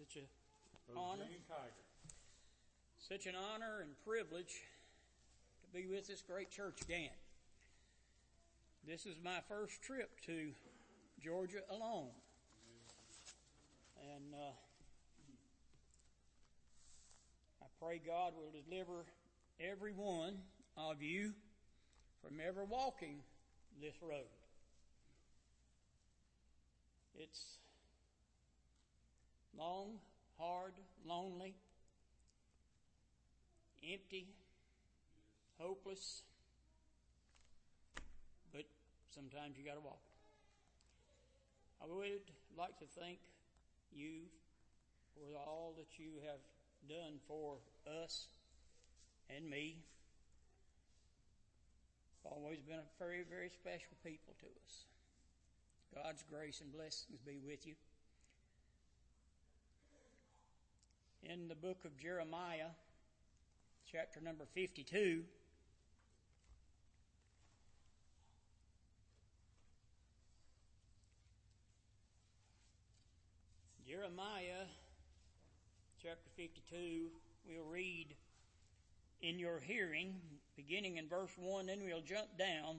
Such a honor. Such an honor and privilege to be with this great church again. This is my first trip to Georgia alone. And I pray God will deliver every one of you from ever walking this road. It's long, hard, lonely, empty, hopeless, but sometimes you got to walk. I would like to thank you for all that you have done for us and me. You've always been a very, very special people to us. God's grace and blessings be with you. In the book of Jeremiah, chapter number 52, Jeremiah chapter 52, we'll read in your hearing, beginning in verse 1, then we'll jump down.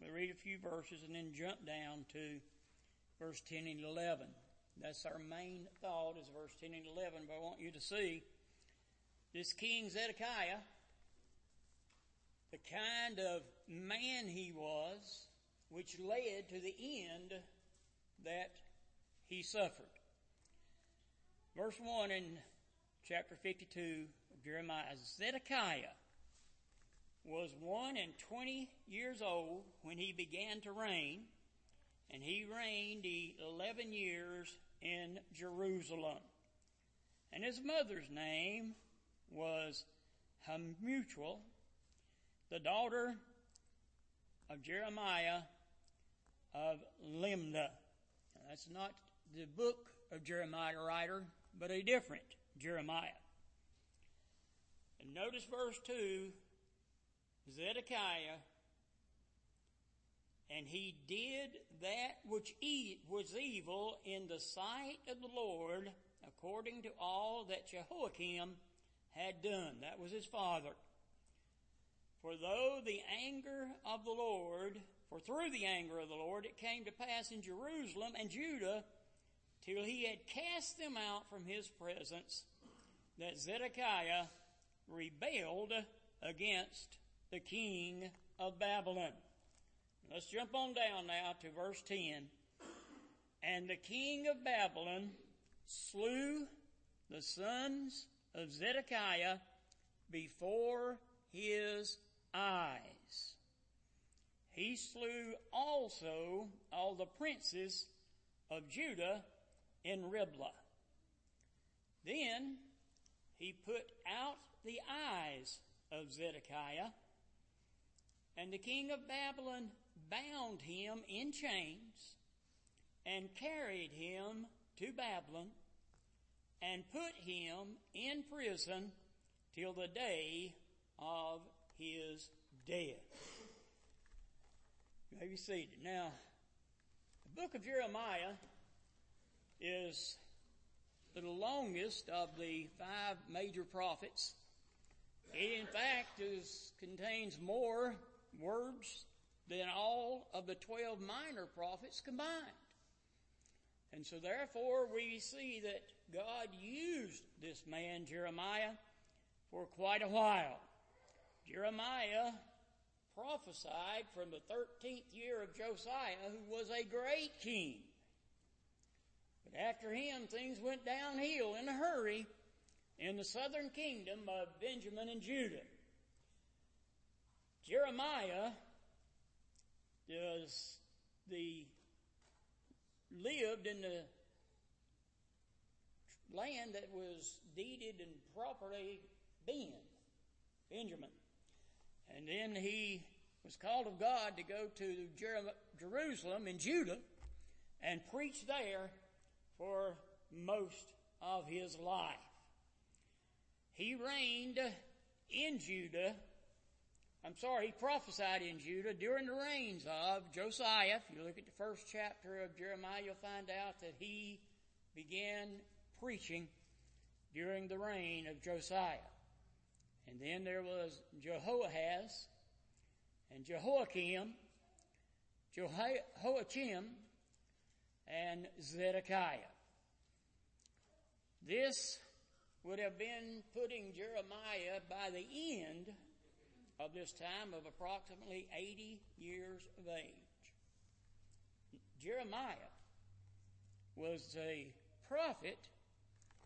We'll read a few verses and then jump down to verse 10 and 11. That's our main thought, is verse 10 and 11, but I want you to see this King Zedekiah, the kind of man he was, which led to the end that he suffered. Verse 1 in chapter 52 of Jeremiah, Zedekiah was 21 years old when he began to reign, and he reigned 11 years in Jerusalem. And his mother's name was Hamutual, the daughter of Jeremiah of Limna. Now, that's not the book of Jeremiah writer, but a different Jeremiah. And notice verse 2, Zedekiah, and he did that which was evil in the sight of the Lord, according to all that Jehoiakim had done. That was his father. For through the anger of the Lord, it came to pass in Jerusalem and Judah, till he had cast them out from his presence, that Zedekiah rebelled against the king of Babylon. Let's jump on down now to verse 10. And the king of Babylon slew the sons of Zedekiah before his eyes. He slew also all the princes of Judah in Riblah. Then he put out the eyes of Zedekiah, and the king of Babylon bound him in chains and carried him to Babylon and put him in prison till the day of his death. You may be seated. Now, the book of Jeremiah is the longest of the five major prophets. It, in fact, contains more words than all of the 12 minor prophets combined. And so therefore we see that God used this man Jeremiah for quite a while. Jeremiah prophesied from the 13th year of Josiah, who was a great king. But after him, things went downhill in a hurry in the southern kingdom of Benjamin and Judah. Jeremiah lived in the land that was deeded and properly Benjamin. And then he was called of God to go to Jerusalem in Judah and preach there for most of his life. He he prophesied in Judah during the reigns of Josiah. If you look at the first chapter of Jeremiah, you'll find out that he began preaching during the reign of Josiah. And then there was Jehoahaz and Jehoiakim, Jehoiachin, and Zedekiah. This would have been putting Jeremiah by the end of this time of approximately 80 years of age. Jeremiah was a prophet,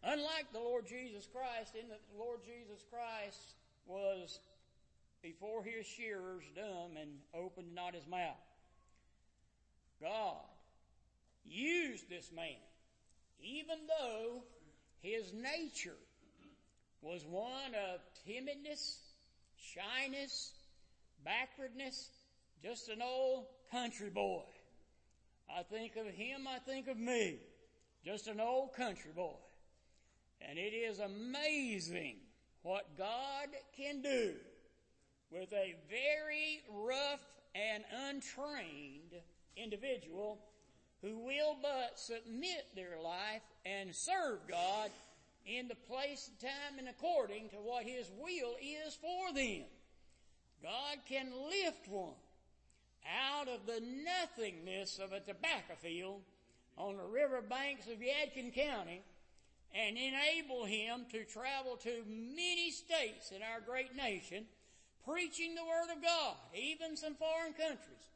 unlike the Lord Jesus Christ, in that the Lord Jesus Christ was before his shearers dumb and opened not his mouth. God used this man, even though his nature was one of timidness, shyness, backwardness, just an old country boy. I think of him, I think of me, just an old country boy. And it is amazing what God can do with a very rough and untrained individual who will but submit their life and serve God in the place, time, and according to what His will is for them. God can lift one out of the nothingness of a tobacco field on the river banks of Yadkin County and enable him to travel to many states in our great nation, preaching the Word of God, even some foreign countries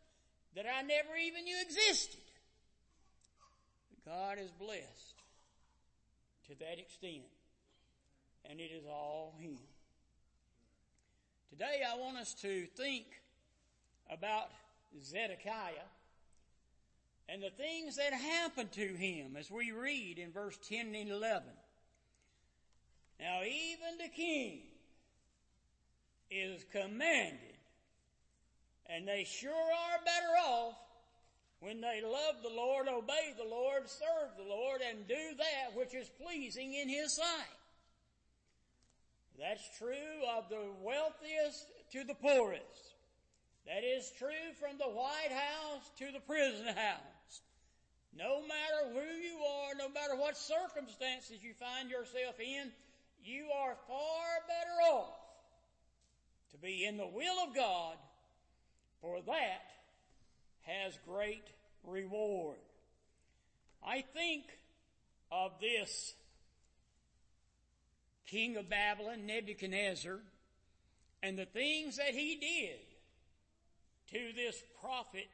that I never even knew existed. God is blessed to that extent, and it is all Him. Today I want us to think about Zedekiah and the things that happened to him as we read in verse 10 and 11. Now even the king is commanded, and they sure are better off when they love the Lord, obey the Lord, serve the Lord, and do that which is pleasing in His sight. That's true of the wealthiest to the poorest. That is true from the White House to the prison house. No matter who you are, no matter what circumstances you find yourself in, you are far better off to be in the will of God, for that has great reward. I think of this king of Babylon, Nebuchadnezzar, and the things that he did to this prophet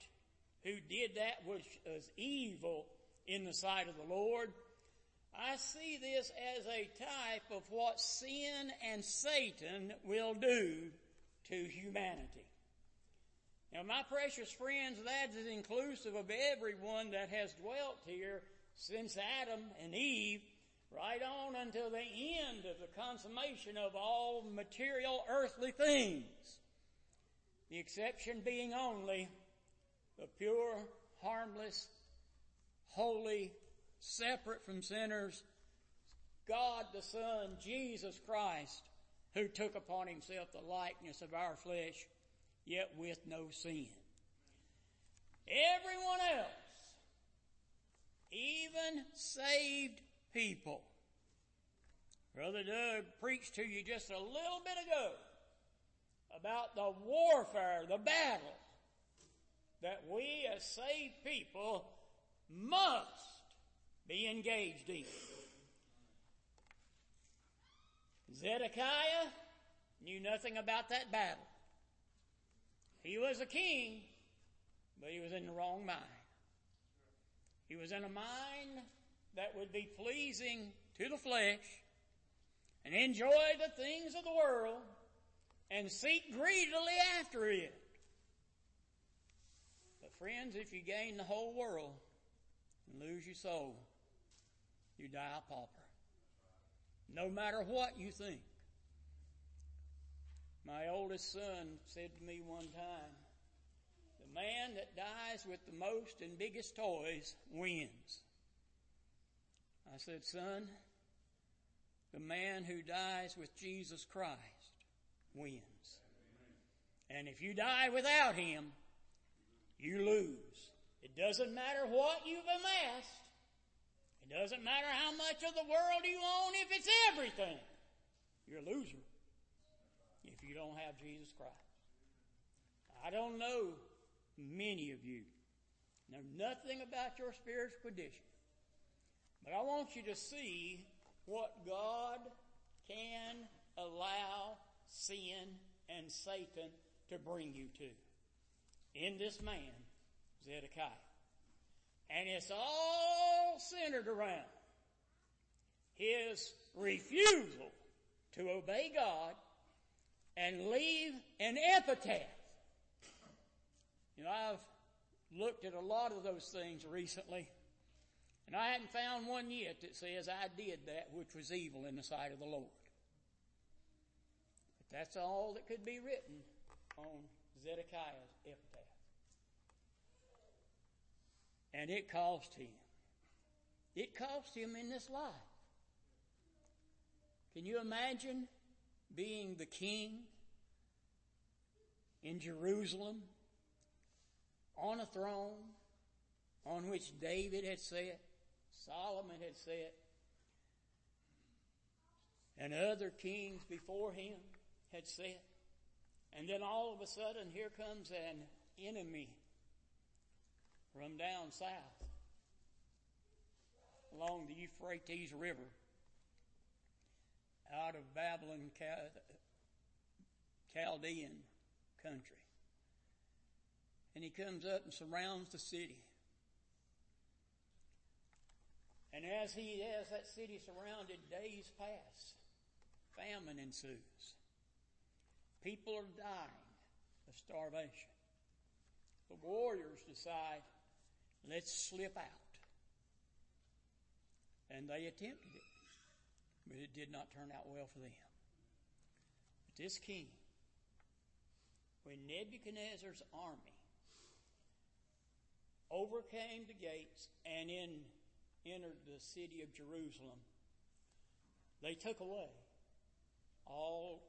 who did that which was evil in the sight of the Lord. I see this as a type of what sin and Satan will do to humanity. Now, my precious friends, that is inclusive of everyone that has dwelt here since Adam and Eve, right on until the end of the consummation of all material earthly things. The exception being only the pure, harmless, holy, separate from sinners, God the Son, Jesus Christ, who took upon Himself the likeness of our flesh, yet with no sin. Everyone else, even saved people. Brother Doug preached to you just a little bit ago about the warfare, the battle, that we as saved people must be engaged in. Zedekiah knew nothing about that battle. He was a king, but he was in the wrong mind. He was in a mind that would be pleasing to the flesh and enjoy the things of the world and seek greedily after it. But friends, if you gain the whole world and lose your soul, you die a pauper. No matter what you think. My oldest son said to me one time, the man that dies with the most and biggest toys wins. I said, son, the man who dies with Jesus Christ wins. Amen. And if you die without Him, you lose. It doesn't matter what you've amassed. It Doesn't matter how much of the world you own, if it's everything, you're a loser if you don't have Jesus Christ. I don't know many of you. Know nothing about your spiritual condition. But I want you to see what God can allow sin and Satan to bring you to in this man, Zedekiah. And it's all centered around his refusal to obey God and leave an epitaph. You know, I've looked at a lot of those things recently, and I hadn't found one yet that says, I did that which was evil in the sight of the Lord. But that's all that could be written on Zedekiah's epitaph. And it cost him. It cost him in this life. Can you imagine being the king in Jerusalem on a throne on which David had sat, Solomon had sat, and other kings before him had sat? And then all of a sudden, here comes an enemy from down south along the Euphrates River out of Babylon, Chaldean country. And he comes up and surrounds the city. And as he has that city surrounded, days pass. Famine ensues. People are dying of starvation. The warriors decide, let's slip out. And they attempted it, but it did not turn out well for them. But this king, when Nebuchadnezzar's army overcame the gates and entered the city of Jerusalem, they took away all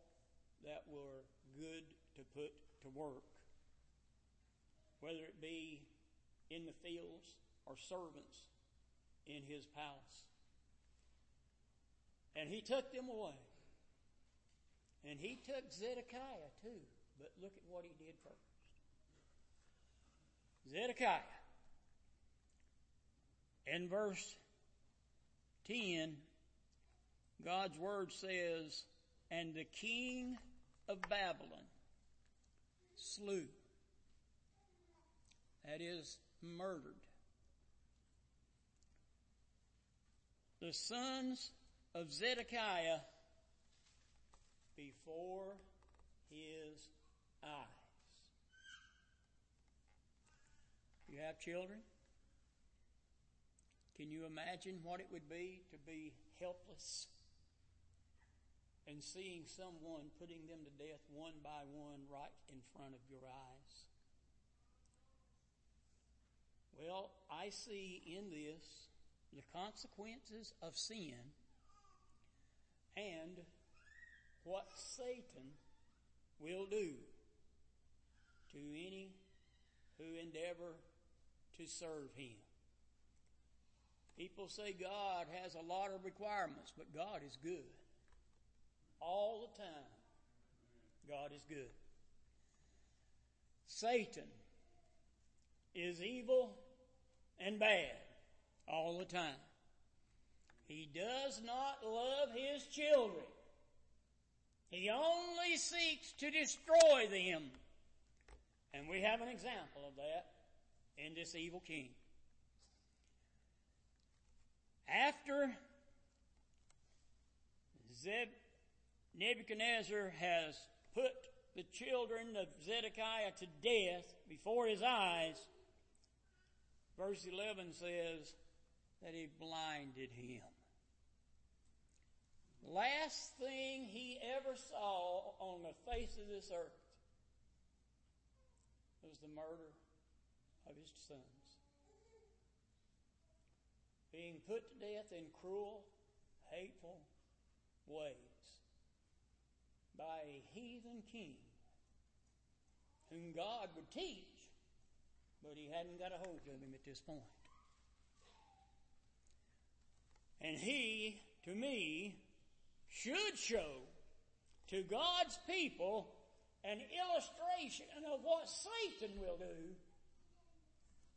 that were good to put to work, whether it be in the fields or servants in his palace. And he took them away. And he took Zedekiah too. But look at what he did first. Zedekiah, in verse 10, God's word says, and the king of Babylon slew, that is, murdered, the sons of Zedekiah before his eyes. You have children? Can you imagine what it would be to be helpless and seeing someone putting them to death one by one right in front of your eyes? Well, I see in this the consequences of sin and what Satan will do to any who endeavor to serve him. People say God has a lot of requirements, but God is good. All the time, God is good. Satan is evil and bad all the time. He does not love his children. He only seeks to destroy them. And we have an example of that in this evil king. After Nebuchadnezzar has put the children of Zedekiah to death before his eyes, verse 11 says that he blinded him. Last thing he ever saw on the face of this earth was the murder of his sons, being put to death in cruel, hateful ways by a heathen king whom God would teach, but he hadn't got a hold of him at this point. And he, to me, should show to God's people an illustration of what Satan will do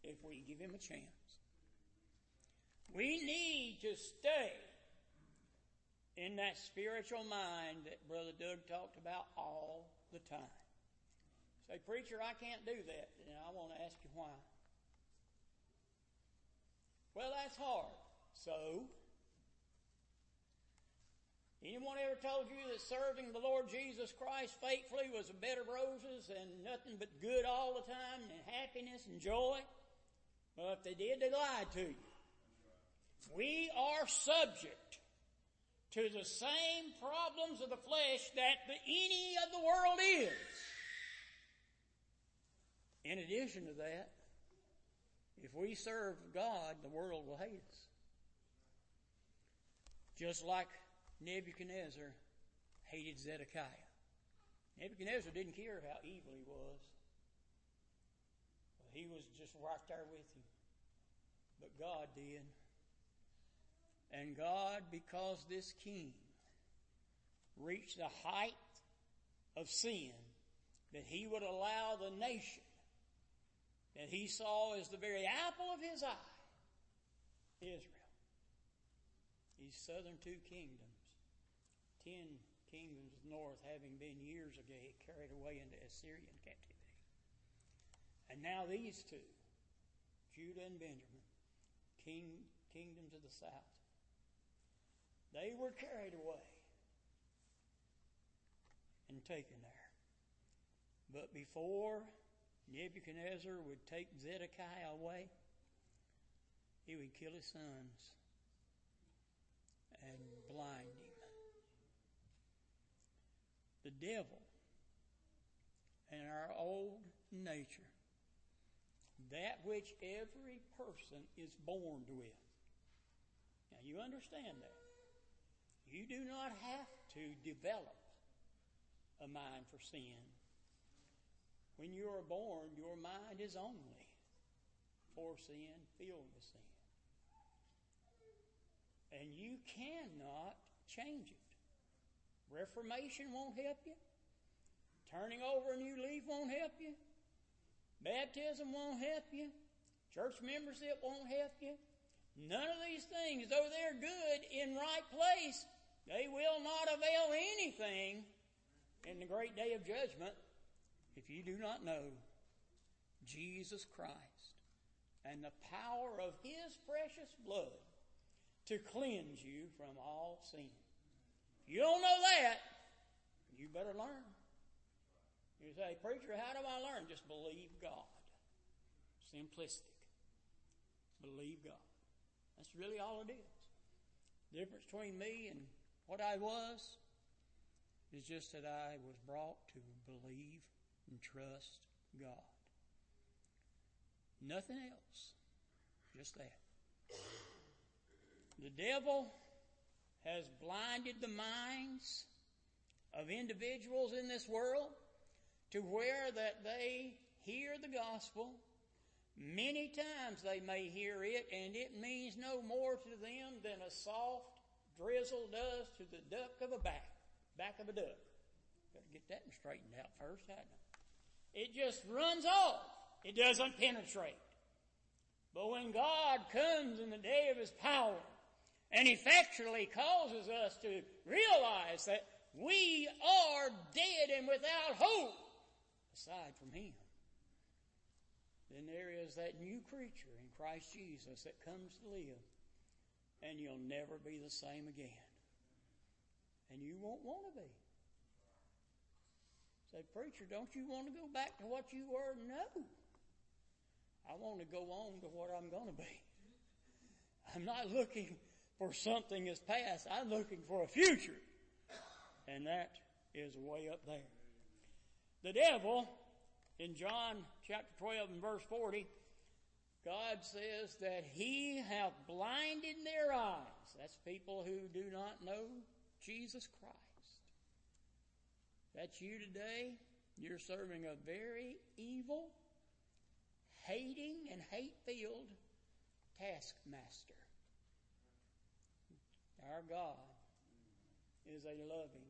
if we give him a chance. We need to stay in that spiritual mind that Brother Doug talked about all the time. Say, preacher, I can't do that. And I want to ask you why. Well, that's hard. So, anyone ever told you that serving the Lord Jesus Christ faithfully was a bed of roses and nothing but good all the time and happiness and joy? Well, if they did, they lied to you. We are subject to the same problems of the flesh that any of the world is. In addition to that, if we serve God, the world will hate us. Just like Nebuchadnezzar hated Zedekiah. Nebuchadnezzar didn't care how evil he was. Well, he was just right there with him. But God did. And God, because this king reached the height of sin, that he would allow the nation that he saw as the very apple of his eye, Israel, these southern two kingdoms, 10 kingdoms north having been years ago carried away into Assyrian captivity. And now these two, Judah and Benjamin, kingdoms of the south, they were carried away and taken there. But before Nebuchadnezzar would take Zedekiah away, he would kill his sons and blind him. The devil and our old nature, that which every person is born with. Now you understand that. You do not have to develop a mind for sin. When you are born, your mind is only for sin, filled with sin. And you cannot change it. Reformation won't help you. Turning over a new leaf won't help you. Baptism won't help you. Church membership won't help you. None of these things, though they're good in right place, they will not avail anything in the great day of judgment if you do not know Jesus Christ and the power of His precious blood to cleanse you from all sin. If you don't know that, you better learn. You say, preacher, how do I learn? Just believe God. Simplistic. Believe God. That's really all it is. The difference between me and what I was is just that I was brought to believe and trust God. Nothing else. Just that. The devil has blinded the minds of individuals in this world to where that they hear the gospel. Many times they may hear it, and it means no more to them than a soft drizzle does to the back of a duck. Got to get that one straightened out first, hadn't I? It just runs off. It doesn't penetrate. But when God comes in the day of His power and effectually causes us to realize that we are dead and without hope aside from Him, then there is that new creature in Christ Jesus that comes to live, and you'll never be the same again. And you won't want to be. Say, preacher, don't you want to go back to what you were? No. I want to go on to what I'm going to be. I'm not looking for something that's past. I'm looking for a future. And that is way up there. The devil, in John chapter 12 and verse 40, God says that He hath blinded their eyes. That's people who do not know Jesus Christ. That's you today. You're serving a very evil, hating and hate-filled taskmaster. God is a loving,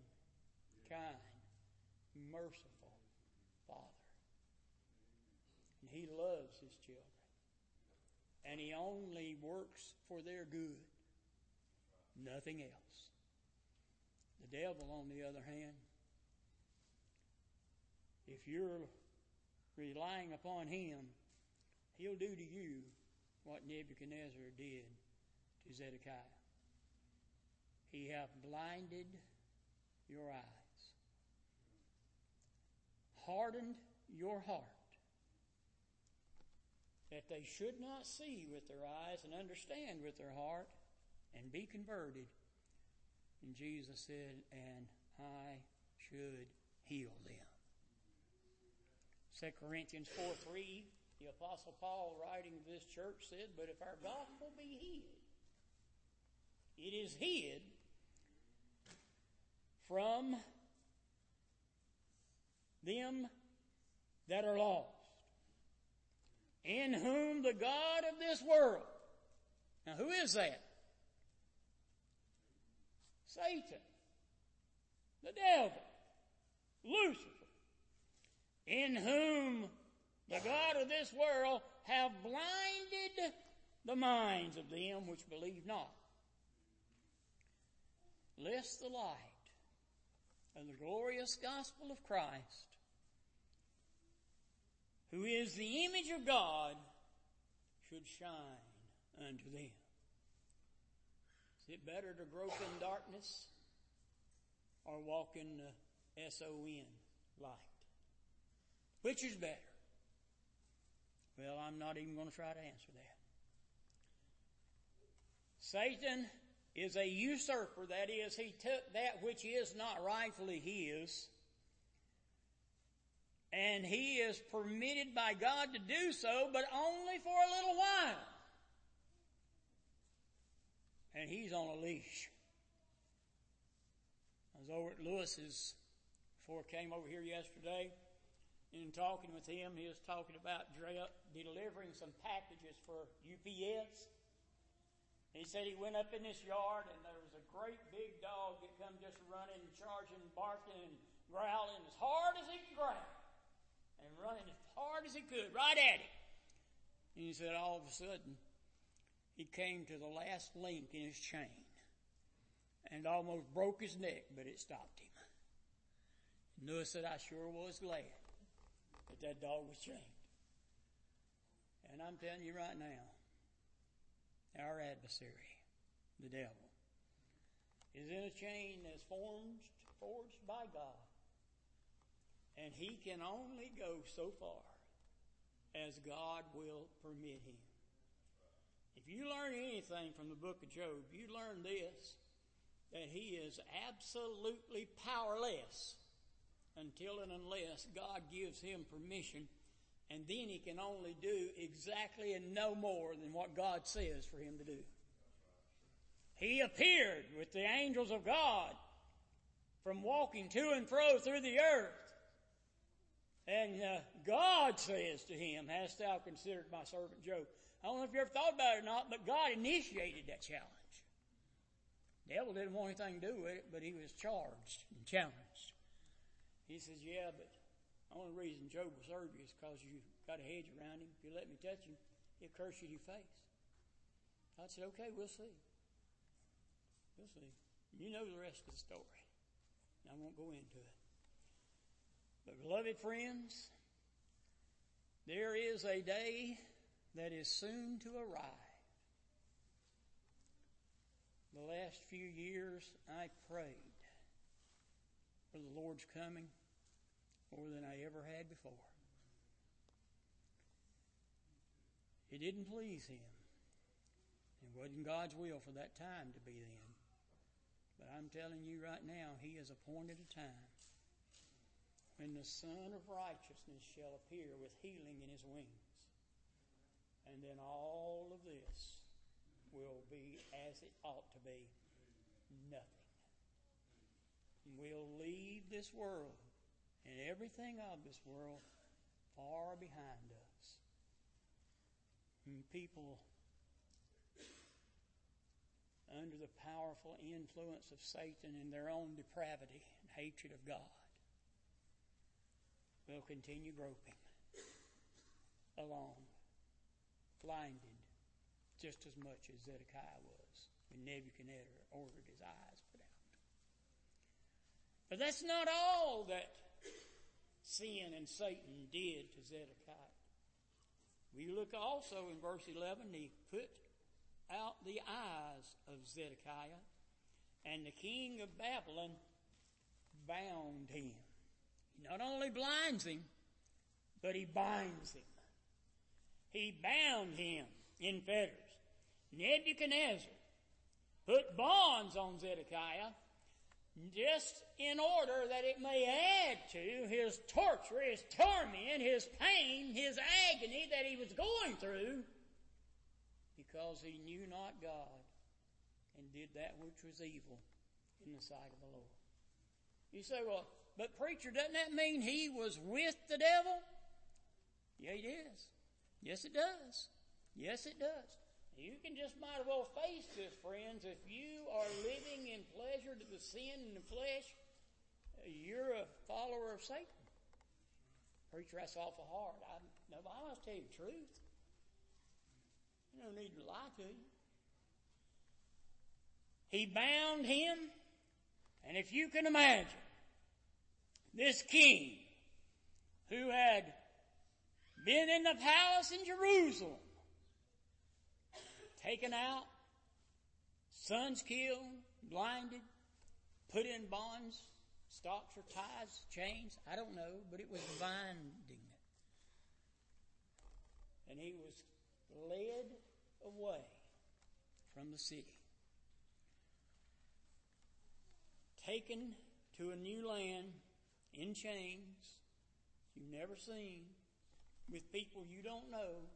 kind, merciful Father. And He loves His children. And He only works for their good. Nothing else. The devil, on the other hand, if you're relying upon him, he'll do to you what Nebuchadnezzar did to Zedekiah. He hath blinded your eyes, hardened your heart, that they should not see with their eyes and understand with their heart and be converted. And Jesus said, and I should heal them. 2 Corinthians 4:3, the Apostle Paul, writing to this church, said, but if our gospel be hid, it is hid from them that are lost, in whom the God of this world. Now who is that? Satan, the devil, Lucifer, in whom the God of this world have blinded the minds of them which believe not, lest the light of the glorious gospel of Christ, who is the image of God, should shine unto them. Is it better to grope in darkness or walk in the S-O-N, light? Which is better? Well, I'm not even going to try to answer that. Satan is a usurper. That is, he took that which is not rightfully his. And he is permitted by God to do so, but only for a little while. And he's on a leash. I was over at Lewis's before I came over here yesterday. In talking with him, he was talking about delivering some packages for UPS. He said he went up in this yard and there was a great big dog that come just running and charging, barking and growling as hard as he could growl. And running as hard as he could, right at him. And he said all of a sudden, he came to the last link in his chain and almost broke his neck, but it stopped him. And Lewis said, I sure was glad that dog was chained. And I'm telling you right now, our adversary, the devil, is in a chain that's forged by God. And he can only go so far as God will permit him. If you learn anything from the book of Job, you learn this, that he is absolutely powerless until and unless God gives him permission, and then he can only do exactly and no more than what God says for him to do. He appeared with the angels of God from walking to and fro through the earth. And God says to him, hast thou considered my servant Job? I don't know if you ever thought about it or not, but God initiated that challenge. The devil didn't want anything to do with it, but he was charged and challenged. He says, yeah, but the only reason Job will serve you is because you got a hedge around him. If you let me touch him, he'll curse you to your face. I said, okay, we'll see. We'll see. You know the rest of the story. And I won't go into it. But beloved friends, there is a day that is soon to arrive. The last few years I prayed for the Lord's coming more than I ever had before. It didn't please Him. It wasn't God's will for that time to be then. But I'm telling you right now, He has appointed a time when the Son of Righteousness shall appear with healing in His wings. And then all of this will be as it ought to be. Nothing. We'll leave this world and everything of this world far behind us. And people under the powerful influence of Satan in their own depravity and hatred of God, will continue groping along, blinded just as much as Zedekiah was when Nebuchadnezzar ordered his eyes put out. But that's not all that sin and Satan did to Zedekiah. We look also in verse 11, he put out the eyes of Zedekiah, and the king of Babylon bound him. He not only blinds him, but he binds him. He bound him in fetters. Nebuchadnezzar put bonds on Zedekiah just in order that it may add to his torture, his torment, his pain, his agony that he was going through, because he knew not God and did that which was evil in the sight of the Lord. You say, well, but preacher, doesn't that mean he was with the devil? Yeah, it is. Yes, it does. Yes, it does. You can just might as well face this, friends. If you are living in pleasure to the sin in the flesh, you're a follower of Satan. Preacher, that's awful hard. I must tell you the truth. I don't need to lie to you. He bound him, and if you can imagine, this king who had been in the palace in Jerusalem, taken out, sons killed, blinded, put in bonds, stocks or ties, chains, I don't know, but it was binding. And he was led away from the city, taken to a new land in chains you've never seen, with people you don't know.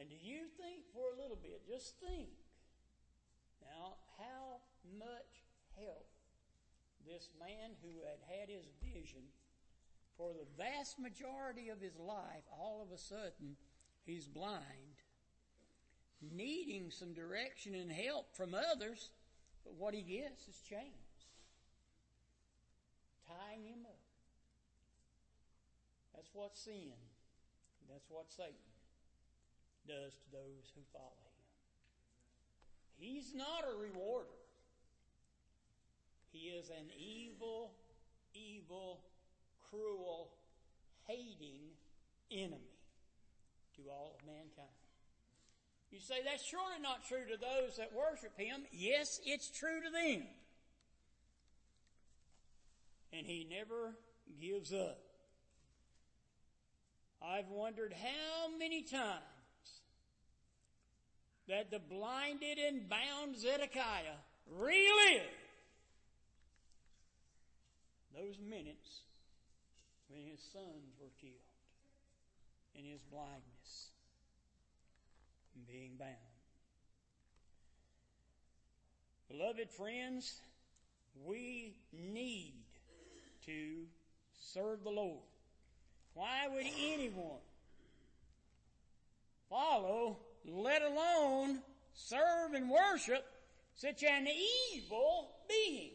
And do you think for a little bit, just think now how much help this man who had had his vision for the vast majority of his life, all of a sudden he's blind, needing some direction and help from others, but what he gets is chains, tying him up. That's what sin, that's what Satan does to those who follow him. He's not a rewarder. He is an evil, evil, cruel, hating enemy to all of mankind. You say, that's surely not true to those that worship him. Yes, it's true to them. And he never gives up. I've wondered how many times that the blinded and bound Zedekiah relived those minutes when his sons were killed in his blindness and being bound. Beloved friends, we need to serve the Lord. Why would anyone follow, let alone serve and worship, such an evil being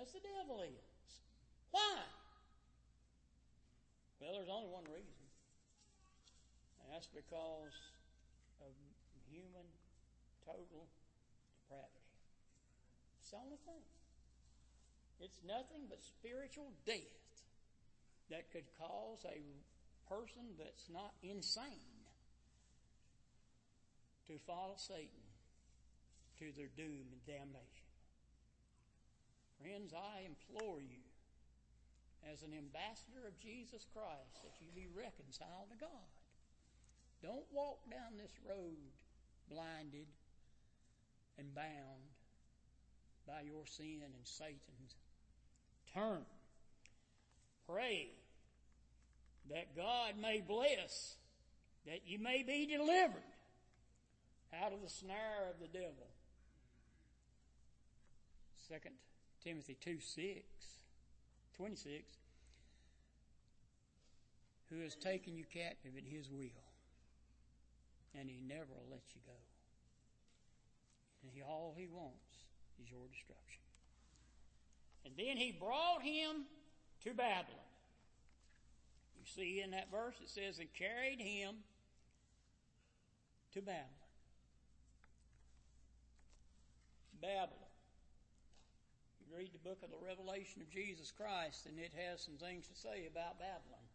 as the devil is? Why? Well, there's only one reason. And that's because of human total depravity. It's the only thing. It's nothing but spiritual death that could cause a person that's not insane to follow Satan to their doom and damnation. Friends, I implore you, as an ambassador of Jesus Christ, that you be reconciled to God. Don't walk down this road blinded and bound by your sin and Satan's. Turn. Pray that God may bless, that you may be delivered out of the snare of the devil. 2 Timothy 2:26, who has taken you captive at his will, and he never will let you go. And all he wants is your destruction. And then he brought him to Babylon. You see in that verse it says, and carried him to Babylon. Babylon. You read the book of the Revelation of Jesus Christ, and it has some things to say about Babylon,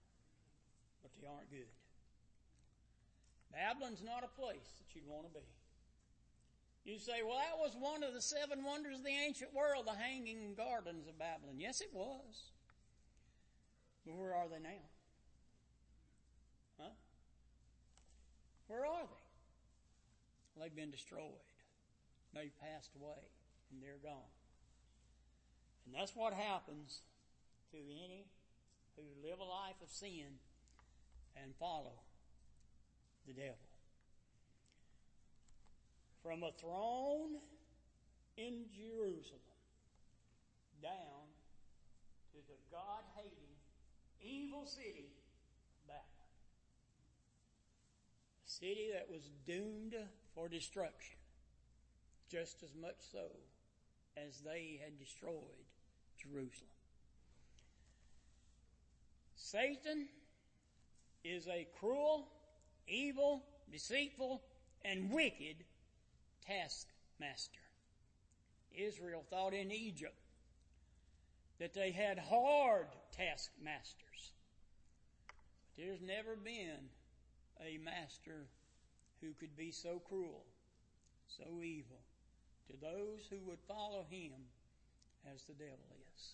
but they aren't good. Babylon's not a place that you'd want to be. You say, well, that was one of the seven wonders of the ancient world, the hanging gardens of Babylon. Yes, it was. But where are they now? Huh? Where are they? Well, they've been destroyed. They've passed away, and they're gone. And that's what happens to any who live a life of sin and follow the devil. From a throne in Jerusalem down to the God-hating, evil city, Babylon. A city that was doomed for destruction, just as much so as they had destroyed Jerusalem. Satan is a cruel, evil, deceitful, and wicked taskmaster. Israel thought in Egypt that they had hard taskmasters. But there's never been a master who could be so cruel, so evil, to those who would follow him as the devil is.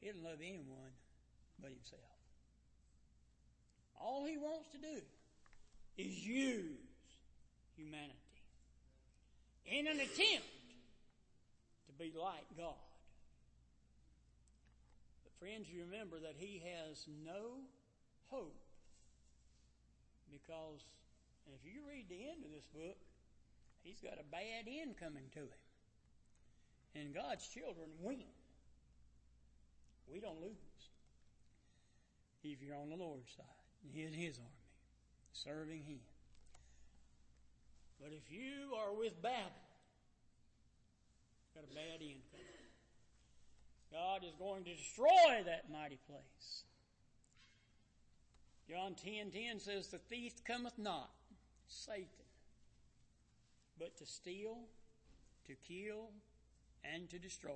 He doesn't love anyone but himself. All he wants to do is use humanity in an attempt to be like God. But friends, you remember that he has no hope, because, and if you read the end of this book, he's got a bad end coming to him. And God's children win. We don't lose if you're on the Lord's side, in his army, serving him. But if you are with Babylon, you've got a bad end coming. God is going to destroy that mighty place. John 10:10 says, the thief cometh not, Satan, but to steal, to kill, and to destroy.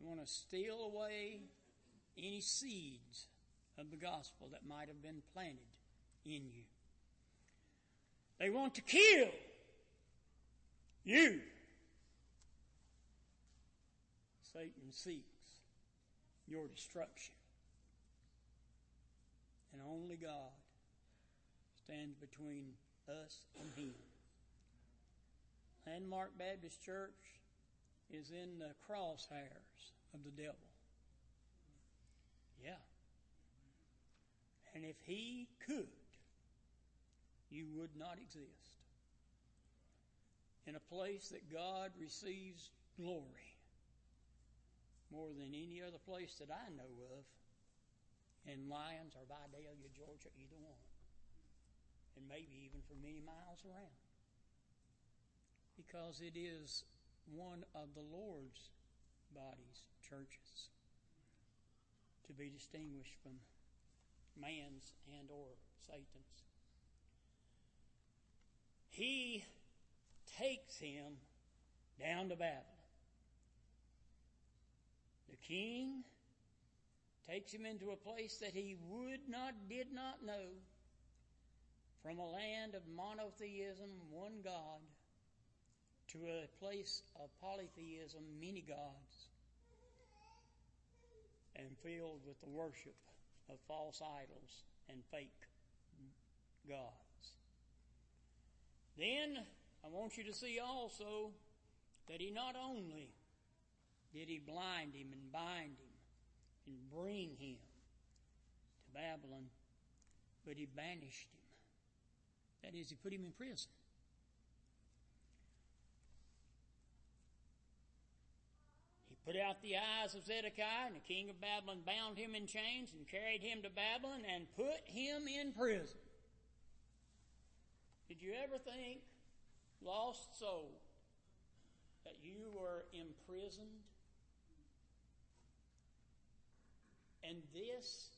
You want to steal away any seeds of the gospel that might have been planted in you. They want to kill you. Satan seeks your destruction. And only God stands between us and him. Landmark Baptist Church is in the crosshairs of the devil. Yeah. And if he could, you would not exist. In a place that God receives glory more than any other place that I know of, in Lyons or Vidalia, Georgia, either one. And maybe even for many miles around. Because it is one of the Lord's body's churches to be distinguished from man's and or Satan's. He takes him down to Babylon. The king takes him into a place that he did not know, from a land of monotheism, one God, to a place of polytheism, many gods, and filled with the worship of false idols and fake gods. Then, I want you to see also that he not only did he blind him and bind him and bring him to Babylon, but he banished him. That is, he put him in prison. He put out the eyes of Zedekiah, and the king of Babylon bound him in chains and carried him to Babylon and put him in prison. Did you ever think lost soul, that you were imprisoned. And this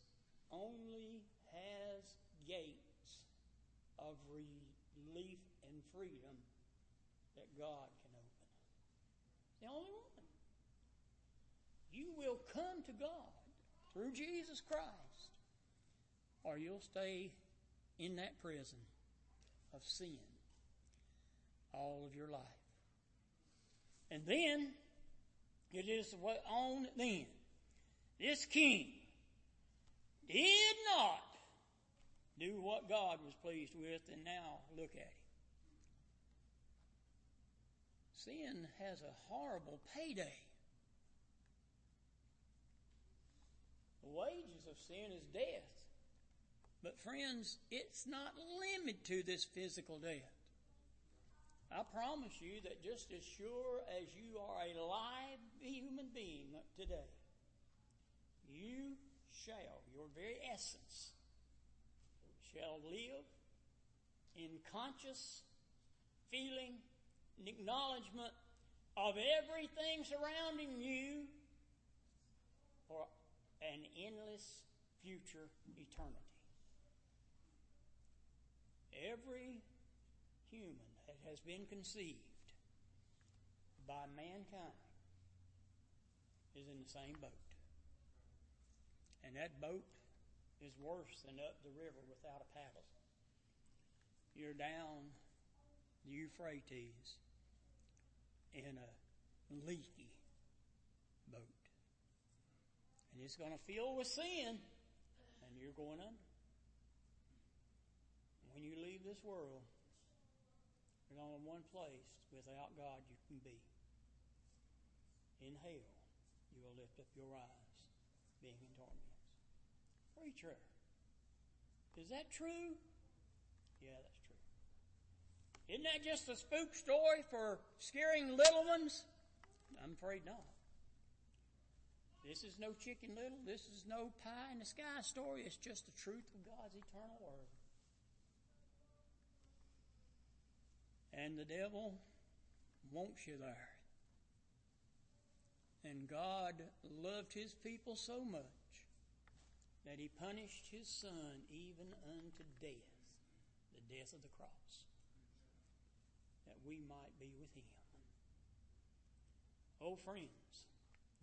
only has gates of relief and freedom that God can open. The only one. You will come to God through Jesus Christ, or you'll stay in that prison of sin all of your life. And then, it is on then, this king did not do what God was pleased with, and now look at him. Sin has a horrible payday. The wages of sin is death. But friends, it's not limited to this physical death. I promise you that just as sure as you are a live human being today, you shall, your very essence, shall live in conscious feeling and acknowledgement of everything surrounding you for an endless future eternity. Every human that has been conceived by mankind is in the same boat. And that boat is worse than up the river without a paddle. You're down the Euphrates in a leaky boat. And it's going to fill with sin, and you're going under. When you leave this world, there's only one place without God you can be. In hell, you will lift up your eyes, being in torments. Preacher, is that true? Yeah, that's true. Isn't that just a spook story for scaring little ones? I'm afraid not. This is no Chicken Little. This is no pie in the sky story. It's just the truth of God's eternal word. And the devil wants you there. And God loved his people so much that he punished his son even unto death, the death of the cross, that we might be with him. Oh, friends,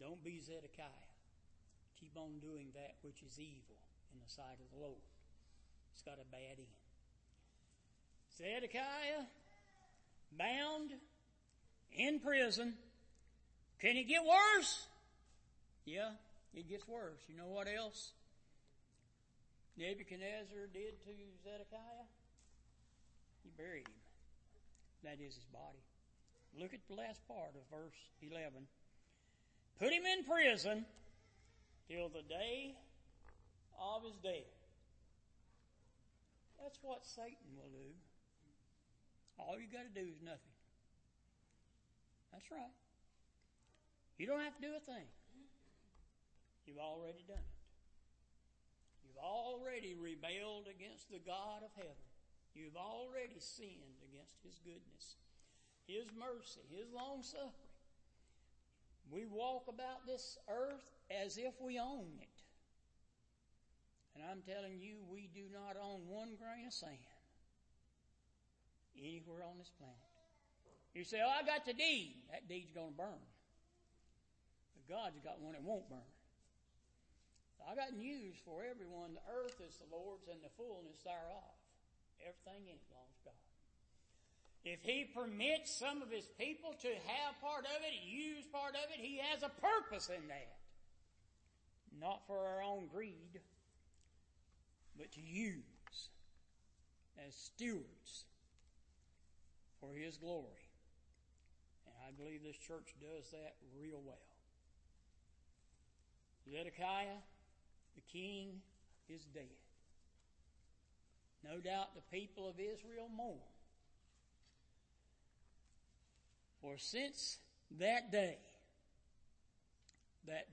don't be Zedekiah. Keep on doing that which is evil in the sight of the Lord. It's got a bad end. Zedekiah, bound, in prison. Can it get worse? Yeah, it gets worse. You know what else Nebuchadnezzar did to Zedekiah? He buried him. That is his body. Look at the last part of verse 11. Put him in prison till the day of his death. That's what Satan will do. All you got to do is nothing. That's right. You don't have to do a thing. You've already done it. You've already rebelled against the God of heaven. You've already sinned against his goodness, his mercy, his long suffering. We walk about this earth as if we own it. And I'm telling you, we do not own one grain of sand anywhere on this planet. You say, oh, I got the deed. That deed's going to burn. But God's got one that won't burn. I got news for everyone. The earth is the Lord's and the fullness thereof. Everything in it belongs to God. If he permits some of his people to have part of it, use part of it, he has a purpose in that. Not for our own greed, but to use as stewards for his glory. And I believe this church does that real well. Zedekiah, the king, is dead. No doubt the people of Israel mourn. For since that day that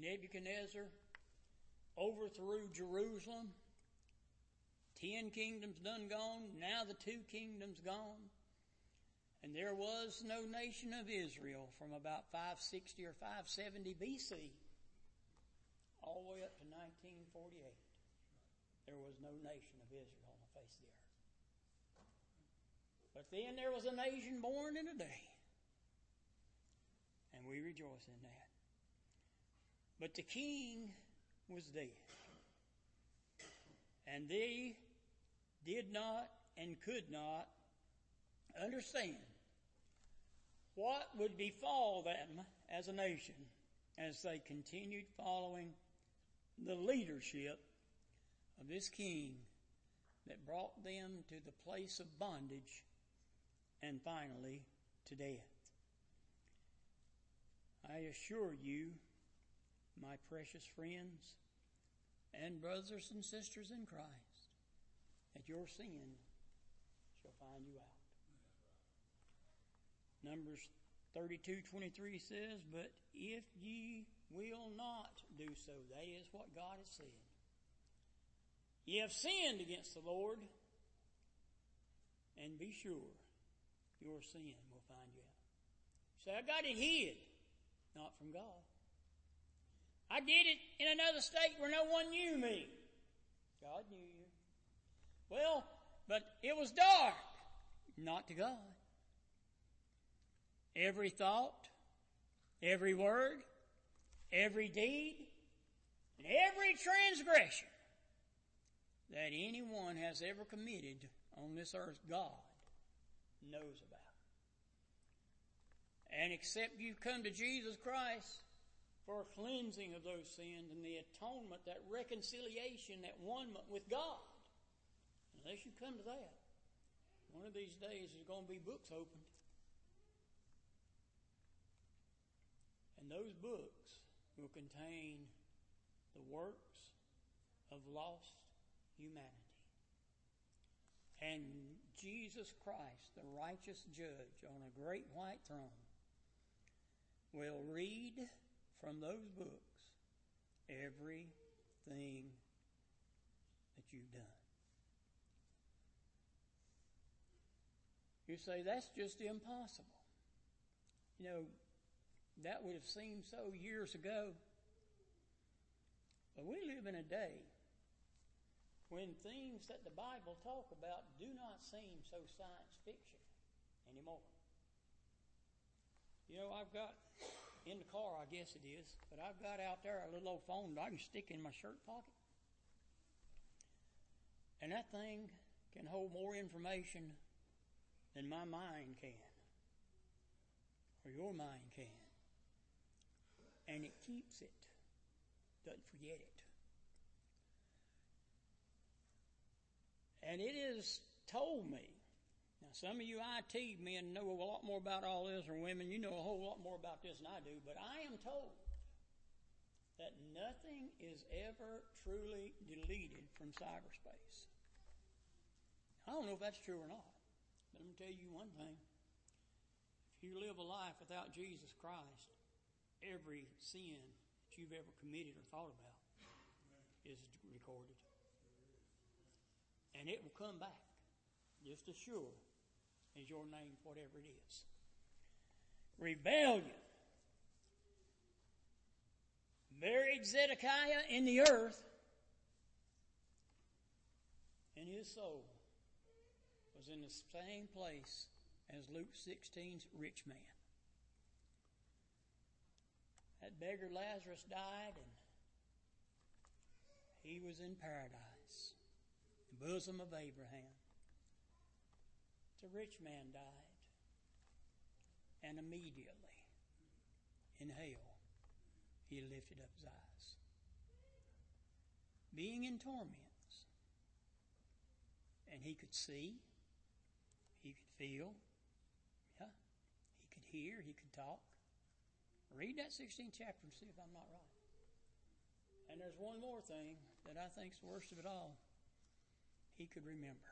Nebuchadnezzar overthrew Jerusalem, 10 kingdoms done gone, now the 2 kingdoms gone, And there was no nation of Israel from about 560 or 570 BC all the way up to 1948. There was no nation of Israel on the face of the earth. But then there was a nation born in a day. And we rejoice in that. But the king was dead. And they did not and could not understand what would befall them as a nation as they continued following the leadership of this king that brought them to the place of bondage and finally to death. I assure you, my precious friends and brothers and sisters in Christ, that your sin shall find you out. Numbers 32:23 says, but if ye will not do so, that is what God has said. Ye have sinned against the Lord, and be sure your sin will find you out. Say, I got it hid, not from God. I did it in another state where no one knew me. God knew you. Well, but it was dark, not to God. Every thought, every word, every deed, and every transgression that anyone has ever committed on this earth, God knows about. And except you come to Jesus Christ for a cleansing of those sins and the atonement, that reconciliation, that one with God, unless you come to that, one of these days there's going to be books opened. And those books will contain the works of lost humanity. And Jesus Christ, the righteous judge on a great white throne, will read from those books everything that you've done. You say, that's just impossible. You know, that would have seemed so years ago. But we live in a day when things that the Bible talk about do not seem so science fiction anymore. You know, I've got, in the car I guess it is, but I've got out there a little old phone that I can stick in my shirt pocket. And that thing can hold more information than my mind can, or your mind can. And it keeps it, doesn't forget it. And it has told me, now some of you IT men know a lot more about all this, or women, you know a whole lot more about this than I do, but I am told that nothing is ever truly deleted from cyberspace. I don't know if that's true or not, but I'm going to tell you one thing. If you live a life without Jesus Christ, every sin that you've ever committed or thought about is recorded. And it will come back just as sure as your name, whatever it is. Rebellion buried Zedekiah in the earth, and his soul was in the same place as Luke 16's rich man. That beggar Lazarus died, and he was in paradise, the bosom of Abraham. The rich man died, and immediately in hell he lifted up his eyes. Being in torments, and he could see, he could feel, he could hear, he could talk. Read that 16th chapter and see if I'm not right. And there's one more thing that I think is the worst of it all. He could remember.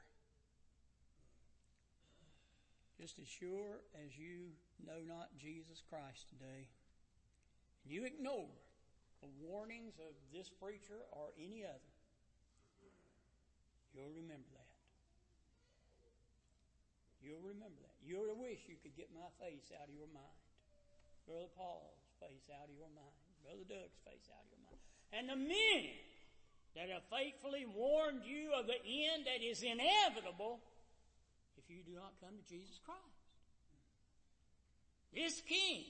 Just as sure as you know not Jesus Christ today, and you ignore the warnings of this preacher or any other, you'll remember that. You'll remember that. You wish you could get my face out of your mind. Brother Paul's face out of your mind. Brother Doug's face out of your mind. And the many that have faithfully warned you of the end that is inevitable if you do not come to Jesus Christ. This king,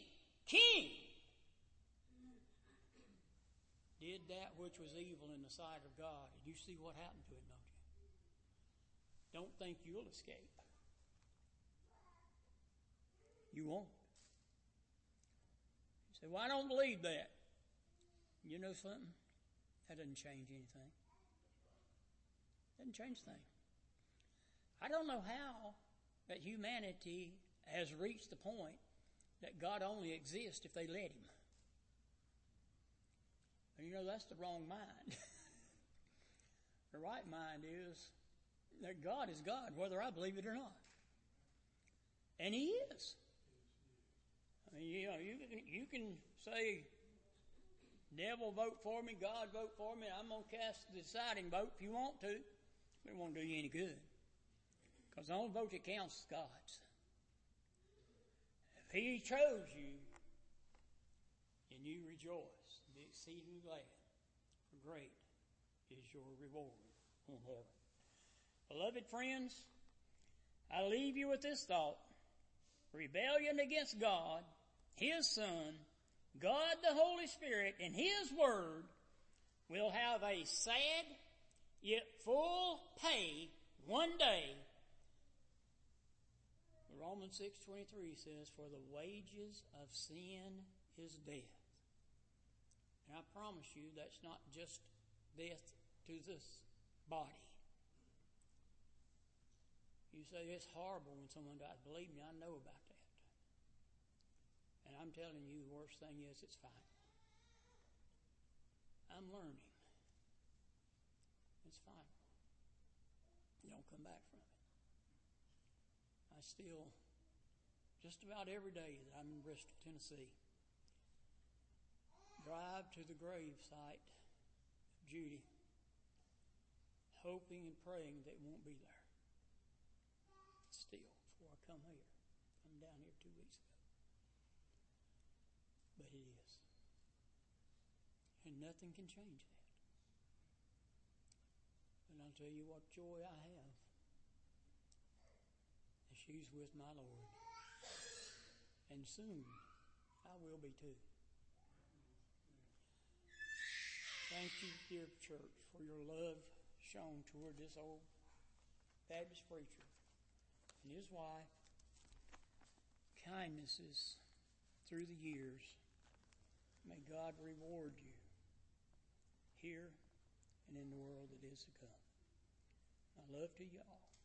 did that which was evil in the sight of God. And you see what happened to him, don't you? Don't think you'll escape. You won't. You say, well, I don't believe that. You know something? That doesn't change anything. Doesn't change a thing. I don't know how that humanity has reached the point that God only exists if they let him. And you know, that's the wrong mind. The right mind is that God is God, whether I believe it or not. And he is. I mean, you know, you can say, devil vote for me, God vote for me, I'm going to cast the deciding vote if you want to. But it won't do you any good. Because the only vote that counts is God's. If he chose you, and you rejoice and be exceedingly glad, for great is your reward in heaven. Beloved friends, I leave you with this thought. Rebellion against God, his Son, God the Holy Spirit, and his Word will have a sad yet full pay one day. Romans 6:23 says, for the wages of sin is death. And I promise you that's not just death to this body. You say, it's horrible when someone dies. Believe me, I know about that. And I'm telling you, the worst thing is it's final. I'm learning. It's final. You don't come back from it. I still, just about every day that I'm in Bristol, Tennessee, drive to the grave site of Judy, hoping and praying that it won't be there. Still, before I come here. I'm down here 2 weeks ago. But it is. And nothing can change that. And I'll tell you what joy I have. That she's with my Lord. And soon, I will be too. Thank you, dear church, for your love shown toward this old Baptist preacher and his wife. Kindnesses through the years. May God reward you here and in the world that is to come. My love to y'all.